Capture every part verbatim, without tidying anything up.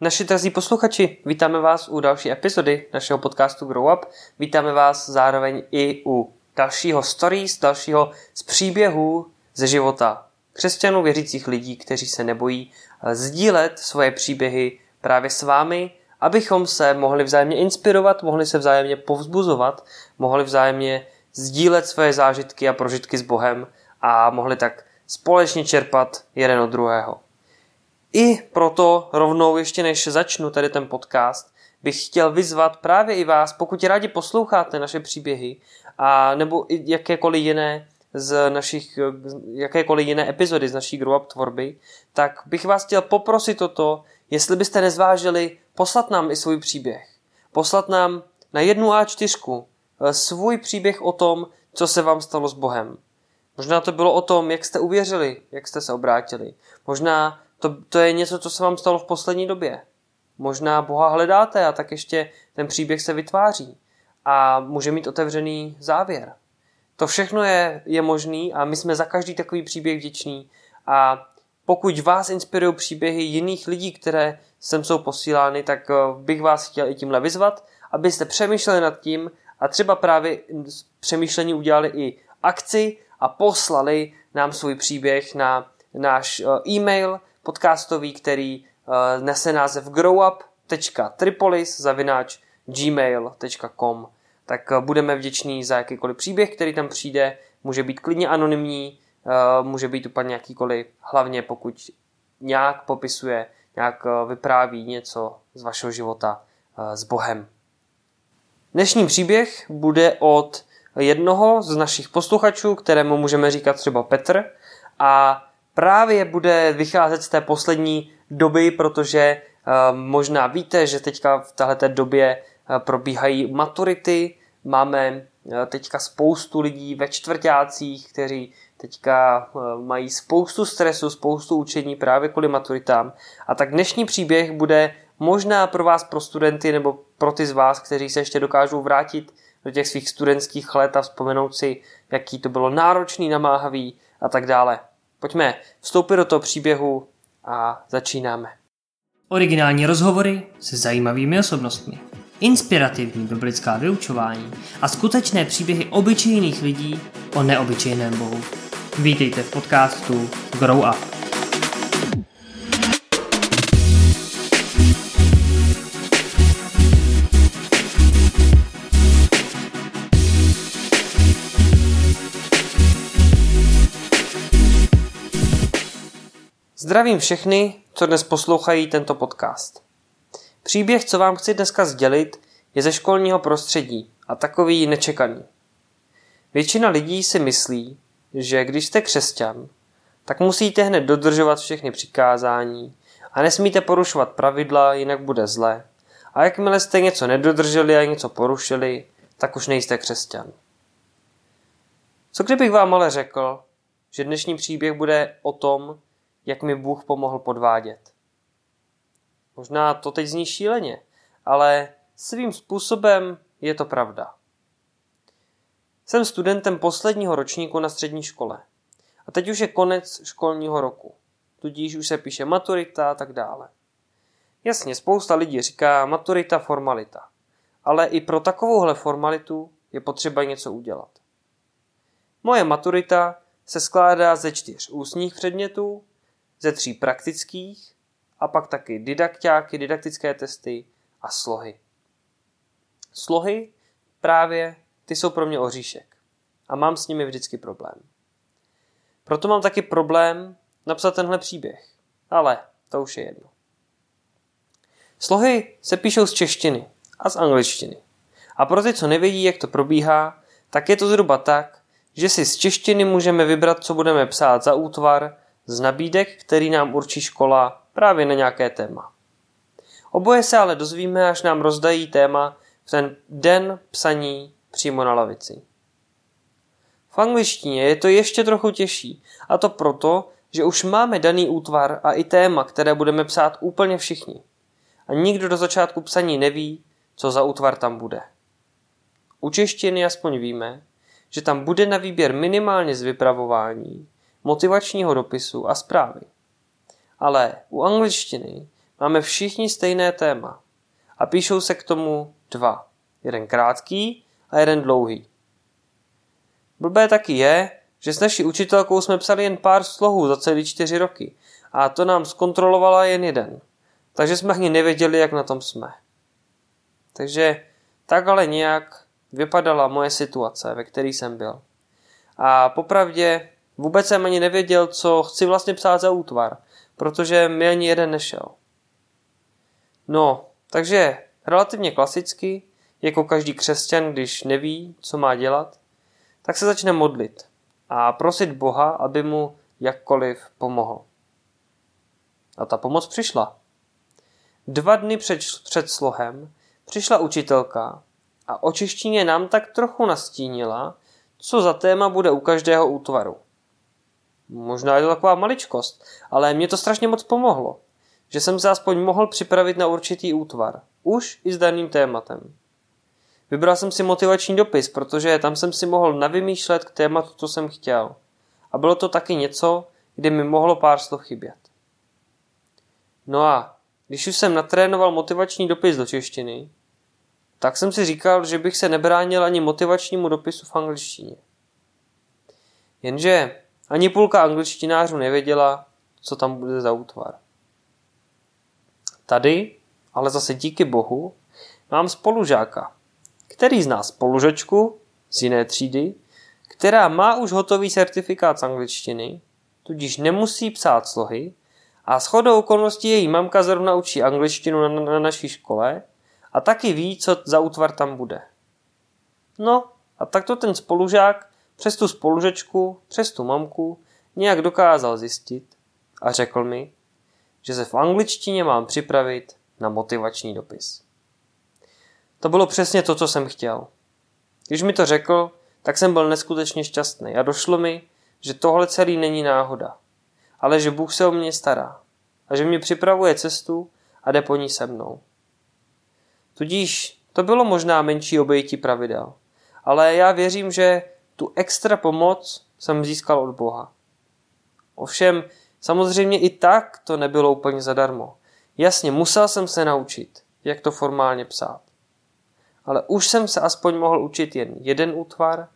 Naši drazí posluchači, vítáme vás u další epizody našeho podcastu Grow Up. Vítáme vás zároveň i u dalšího stories, dalšího z příběhů ze života křesťanů, věřících lidí, kteří se nebojí sdílet svoje příběhy právě s vámi, abychom se mohli vzájemně inspirovat, mohli se vzájemně povzbuzovat, mohli vzájemně sdílet svoje zážitky a prožitky s Bohem a mohli tak společně čerpat jeden od druhého. I proto rovnou, ještě než začnu tady ten podcast, bych chtěl vyzvat právě i vás, pokud rádi posloucháte naše příběhy a nebo i jakékoliv jiné z našich, jakékoliv jiné epizody z naší Grow Up tvorby, tak bych vás chtěl poprosit o to, jestli byste nezvážili poslat nám i svůj příběh. Poslat nám na jednu á čtyři svůj příběh o tom, co se vám stalo s Bohem. Možná to bylo o tom, jak jste uvěřili, jak jste se obrátili. Možná To, to je něco, co se vám stalo v poslední době. Možná Boha hledáte a tak ještě ten příběh se vytváří a může mít otevřený závěr. To všechno je, je možný a my jsme za každý takový příběh vděční, a pokud vás inspirují příběhy jiných lidí, které sem jsou posílány, tak bych vás chtěl i tímhle vyzvat, abyste přemýšleli nad tím a třeba právě přemýšlení udělali i akci a poslali nám svůj příběh na náš e-mail podcastový, který uh, nese název growup tečka tripolis zavináč gmail tečka com. Tak uh, budeme vděční za jakýkoliv příběh, který tam přijde. Může být klidně anonymní, uh, může být úplně jakýkoliv, hlavně pokud nějak popisuje, nějak uh, vypráví něco z vašeho života uh, s Bohem. Dnešní příběh bude od jednoho z našich posluchačů, kterému můžeme říkat třeba Petr, a právě bude vycházet z té poslední doby, protože uh, možná víte, že teďka v téhleté době uh, probíhají maturity. Máme uh, teďka spoustu lidí ve čtvrťácích, kteří teďka uh, mají spoustu stresu, spoustu učení právě kvůli maturitám. A tak dnešní příběh bude možná pro vás, pro studenty, nebo pro ty z vás, kteří se ještě dokážou vrátit do těch svých studentských let a vzpomenout si, jaký to bylo náročný, namáhavý a tak dále. Pojďme vstoupit do toho příběhu a začínáme. Originální rozhovory se zajímavými osobnostmi, inspirativní biblická vyučování a skutečné příběhy obyčejných lidí o neobyčejném Bohu. Vítejte v podcastu Grow Up. Zdravím všechny, co dnes poslouchají tento podcast. Příběh, co vám chci dneska sdělit, je ze školního prostředí a takový nečekaný. Většina lidí si myslí, že když jste křesťan, tak musíte hned dodržovat všechny přikázání a nesmíte porušovat pravidla, jinak bude zle. A jakmile jste něco nedodrželi a něco porušili, tak už nejste křesťan. Co kdybych vám ale řekl, že dnešní příběh bude o tom, jak mi Bůh pomohl podvádět. Možná to teď zní šíleně, ale svým způsobem je to pravda. Jsem studentem posledního ročníku na střední škole. A teď už je konec školního roku. Tudíž už se píše maturita a tak dále. Jasně, spousta lidí říká maturita formalita. Ale i pro takovouhle formalitu je potřeba něco udělat. Moje maturita se skládá ze čtyř ústních předmětů, ze tří praktických a pak taky didakťáky, didaktické testy a slohy. Slohy právě, ty jsou pro mě oříšek a mám s nimi vždycky problém. Proto mám taky problém napsat tenhle příběh, ale to už je jedno. Slohy se píšou z češtiny a z angličtiny. A pro ty, co nevědí, jak to probíhá, tak je to zhruba tak, že si z češtiny můžeme vybrat, co budeme psát za útvar, z nabídek, který nám určí škola právě na nějaké téma. Oboje se ale dozvíme, až nám rozdají téma v ten den psaní přímo na lavici. V angličtině je to ještě trochu těžší, a to proto, že už máme daný útvar a i téma, které budeme psát úplně všichni. A nikdo do začátku psaní neví, co za útvar tam bude. U češtiny aspoň víme, že tam bude na výběr minimálně z vypravování, motivačního dopisu a zprávy. Ale u angličtiny máme všichni stejné téma a píšou se k tomu dva. Jeden krátký a jeden dlouhý. Blbé taky je, že s naší učitelkou jsme psali jen pár slohů za celý čtyři roky a to nám zkontrolovala jen jeden. Takže jsme ani nevěděli, jak na tom jsme. Takže tak ale nějak vypadala moje situace, ve které jsem byl. A popravdě vůbec jsem ani nevěděl, co chci vlastně psát za útvar, protože mi ani jeden nešel. No, takže relativně klasicky, jako každý křesťan, když neví, co má dělat, tak se začne modlit a prosit Boha, aby mu jakkoliv pomohl. A ta pomoc přišla. Dva dny před, před slohem přišla učitelka a o češtině nám tak trochu nastínila, co za téma bude u každého útvaru. Možná je to taková maličkost, ale mě to strašně moc pomohlo, že jsem se aspoň mohl připravit na určitý útvar, už i s daným tématem. Vybral jsem si motivační dopis, protože tam jsem si mohl navymýšlet k tématu, co jsem chtěl. A bylo to taky něco, kde mi mohlo pár slov chybět. No a když už jsem natrénoval motivační dopis do češtiny, tak jsem si říkal, že bych se nebránil ani motivačnímu dopisu v angličtině. Jenže ani půlka angličtinářů nevěděla, co tam bude za útvar. Tady, ale zase díky Bohu, mám spolužáka, který zná spolužačku z jiné třídy, která má už hotový certifikát z angličtiny, tudíž nemusí psát slohy, a shodou okolností její mamka zrovna učí angličtinu na, na naší škole a taky ví, co za útvar tam bude. No a tak to ten spolužák přes tu spolužečku, přes tu mamku nějak dokázal zjistit a řekl mi, že se v angličtině mám připravit na motivační dopis. To bylo přesně to, co jsem chtěl. Když mi to řekl, tak jsem byl neskutečně šťastný a došlo mi, že tohle celý není náhoda, ale že Bůh se o mě stará a že mě připravuje cestu a jde po ní se mnou. Tudíž to bylo možná menší obejití pravidel, ale já věřím, že tu extra pomoc jsem získal od Boha. Ovšem, samozřejmě i tak to nebylo úplně zadarmo. Jasně, musel jsem se naučit, jak to formálně psát. Ale už jsem se aspoň mohl učit jen jeden útvar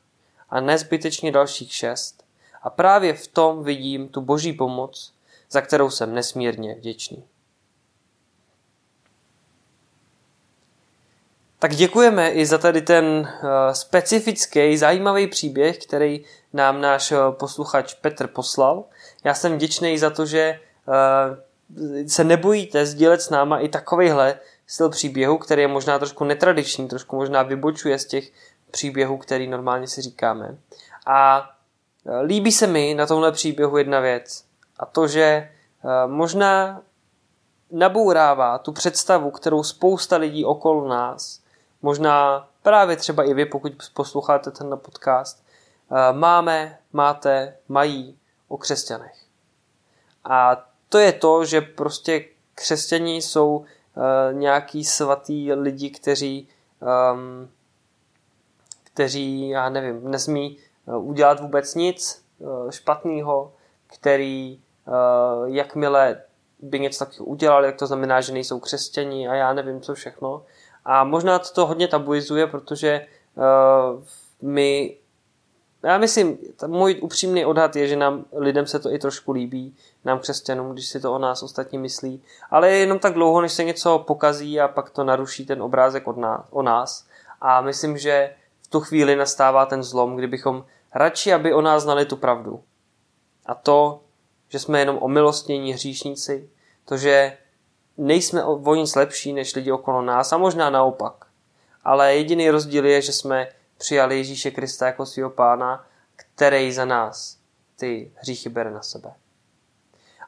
a nezbytečně dalších šest. A právě v tom vidím tu boží pomoc, za kterou jsem nesmírně vděčný. Tak děkujeme i za tady ten specifický, zajímavý příběh, který nám náš posluchač Petr poslal. Já jsem vděčný za to, že se nebojíte sdílet s náma i takovejhle styl příběhu, který je možná trošku netradiční, trošku možná vybočuje z těch příběhů, který normálně si říkáme. A líbí se mi na tomhle příběhu jedna věc a to, že možná nabourává tu představu, kterou spousta lidí okolo nás, možná právě třeba i vy, pokud posloucháte tenhle podcast, máme, máte, mají o křesťanech. A to je to, že prostě křesťani jsou nějaký svatý lidi, kteří, um, kteří, já nevím, nesmí udělat vůbec nic špatného, který uh, jakmile by něco takového udělali, jak to znamená, že nejsou křesťani a já nevím, co všechno. A možná to, to hodně tabuizuje, protože uh, my, já myslím, můj upřímný odhad je, že nám lidem se to i trošku líbí, nám křesťanům, když si to o nás ostatní myslí, ale jenom tak dlouho, než se něco pokazí a pak to naruší ten obrázek od nás, o nás. A myslím, že v tu chvíli nastává ten zlom, kdy bychom radši, aby o nás znali tu pravdu. A to, že jsme jenom omilostnění hříšníci, to, že nejsme o nic lepší než lidi okolo nás a možná naopak. Ale jediný rozdíl je, že jsme přijali Ježíše Krista jako svého pána, který za nás ty hříchy bere na sebe.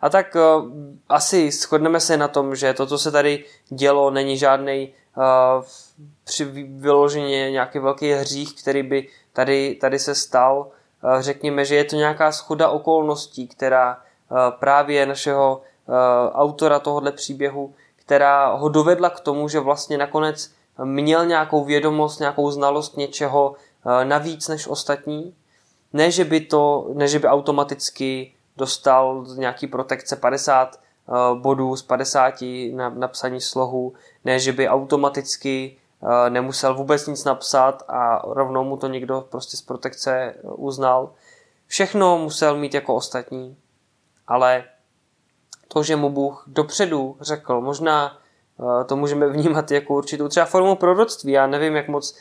A tak uh, asi shodneme se na tom, že to, co se tady dělo, není žádnej uh, vyloženě nějaký velký hřích, který by tady, tady se stal. Uh, řekněme, že je to nějaká shoda okolností, která uh, právě našeho uh, autora tohohle příběhu, která ho dovedla k tomu, že vlastně nakonec měl nějakou vědomost, nějakou znalost něčeho navíc než ostatní, ne že by, to, ne, že by automaticky dostal nějaký protekce padesát bodů z padesáti na napsaní slohu, ne, že by automaticky nemusel vůbec nic napsat a rovnou mu to někdo prostě z protekce uznal. Všechno musel mít jako ostatní, ale to, že mu Bůh dopředu řekl, možná to můžeme vnímat jako určitou třeba formu proroctví, já nevím, jak moc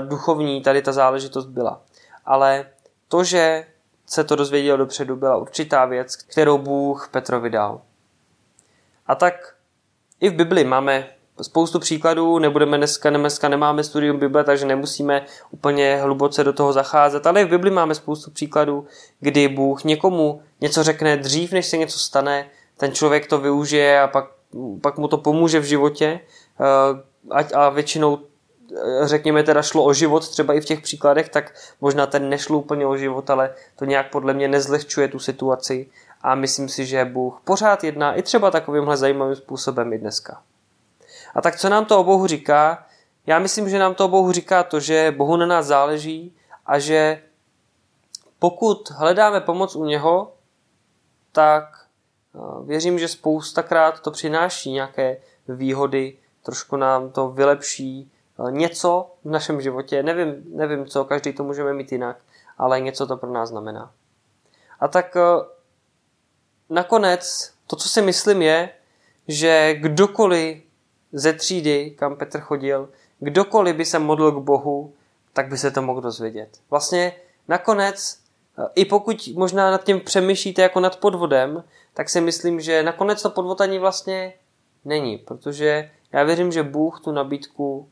duchovní tady ta záležitost byla, ale to, že se to dozvěděl dopředu, byla určitá věc, kterou Bůh Petrovi dal. A tak i v Bibli máme spoustu příkladů, nebudeme dneska, dneska nemáme studium Bible, takže nemusíme úplně hluboce do toho zacházet, ale i v Bibli máme spoustu příkladů, kdy Bůh někomu něco řekne dřív, než se něco stane, ten člověk to využije a pak, pak mu to pomůže v životě a většinou, řekněme teda, šlo o život, třeba i v těch příkladech, tak možná ten nešlo úplně o život, ale to nějak podle mě nezlehčuje tu situaci a myslím si, že Bůh pořád jedná i třeba takovýmhle zajímavým způsobem i dneska. A tak co nám to o Bohu říká? Já myslím, že nám to o Bohu říká to, že Bohu na nás záleží a že pokud hledáme pomoc u něho, tak věřím, že spoustakrát to přináší nějaké výhody, trošku nám to vylepší něco v našem životě. Nevím, nevím co, každý to můžeme mít jinak, ale něco to pro nás znamená. A tak nakonec to, co si myslím, je, že kdokoliv ze třídy, kam Petr chodil, kdokoliv by se modlil k Bohu, tak by se to mohl dozvědět. Vlastně nakonec, i pokud možná nad tím přemýšlíte jako nad podvodem, tak si myslím, že nakonec to podvod ani vlastně není, protože já věřím, že Bůh tu nabídku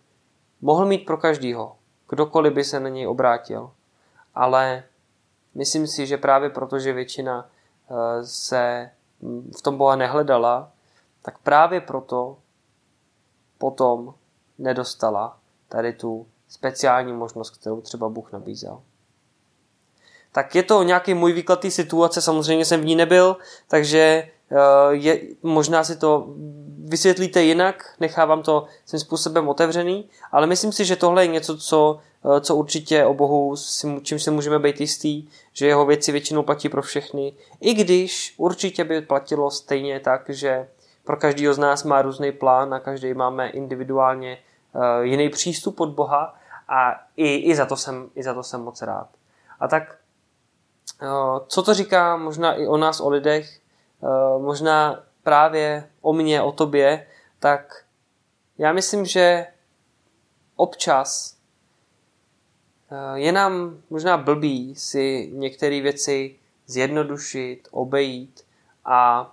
mohl mít pro každýho, kdokoliv by se na něj obrátil. Ale myslím si, že právě proto, že většina se v tom Boha nehledala, tak právě proto potom nedostala tady tu speciální možnost, kterou třeba Bůh nabízel. Tak je to nějaký můj výklad té situace, samozřejmě jsem v ní nebyl, takže je, možná si to vysvětlíte jinak, nechávám to svým způsobem otevřený, ale myslím si, že tohle je něco, co, co určitě o Bohu, čím se můžeme být jistý, že jeho věci většinou platí pro všechny, i když určitě by platilo stejně tak, že pro každýho z nás má různý plán a každý máme individuálně jiný přístup od Boha a i, i, za to jsem, i za to jsem moc rád. A tak, co to říká možná i o nás, o lidech, možná právě o mně, o tobě, tak já myslím, že občas je nám možná blbý si některé věci zjednodušit, obejít a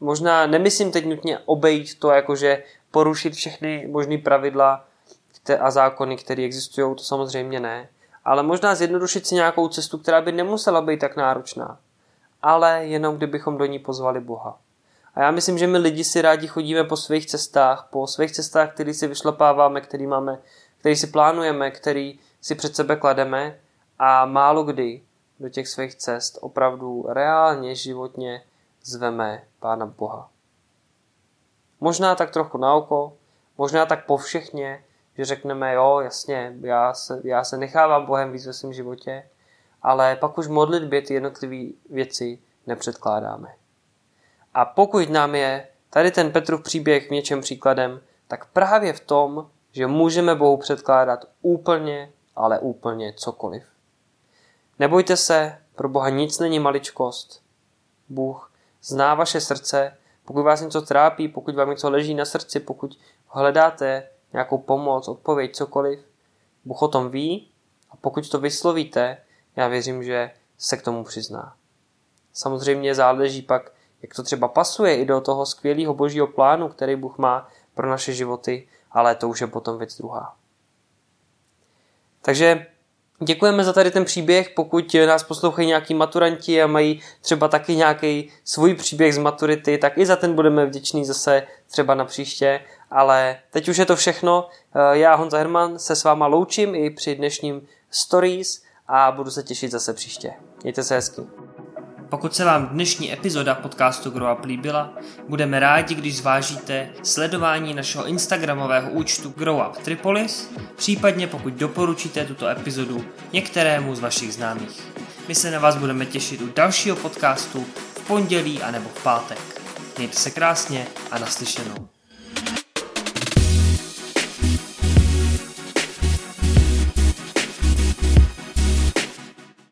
možná nemyslím teď nutně obejít to, jakože porušit všechny možné pravidla a zákony, které existují, to samozřejmě ne. Ale možná zjednodušit si nějakou cestu, která by nemusela být tak náročná. Ale jenom kdybychom do ní pozvali Boha. A já myslím, že my lidi si rádi chodíme po svých cestách, po svých cestách, které si vyšlapáváme, které máme, které si plánujeme, které si před sebe klademe a málo kdy do těch svých cest opravdu reálně, životně zveme Pána Boha. Možná tak trochu na oko, možná tak povšechně, že řekneme, jo, jasně, já se, já se nechávám Bohem víc ve svém životě, ale pak už modlitbě ty jednotlivé věci nepředkládáme. A pokud nám je tady ten Petrův příběh v něčem příkladem, tak právě v tom, že můžeme Bohu předkládat úplně, ale úplně cokoliv. Nebojte se, pro Boha nic není maličkost. Bůh zná vaše srdce, pokud vás něco trápí, pokud vám něco leží na srdci, pokud hledáte nějakou pomoc, odpověď, cokoliv, Bůh o tom ví a pokud to vyslovíte, já věřím, že se k tomu přizná. Samozřejmě záleží pak, jak to třeba pasuje i do toho skvělého božího plánu, který Bůh má pro naše životy, ale to už je potom věc druhá. Takže děkujeme za tady ten příběh, pokud nás poslouchají nějaký maturanti a mají třeba taky nějaký svůj příběh z maturity, tak i za ten budeme vděční zase třeba na příště, ale teď už je to všechno. Já, Honza Herrmann, se s váma loučím i při dnešním Stories a budu se těšit zase příště. Mějte se hezky. Pokud se vám dnešní epizoda podcastu Grow Up líbila, budeme rádi, když zvážíte sledování našeho instagramového účtu Grow Up Tripolis, případně pokud doporučíte tuto epizodu některému z vašich známých. My se na vás budeme těšit u dalšího podcastu v pondělí anebo v pátek. Mějte se krásně a naslyšenou.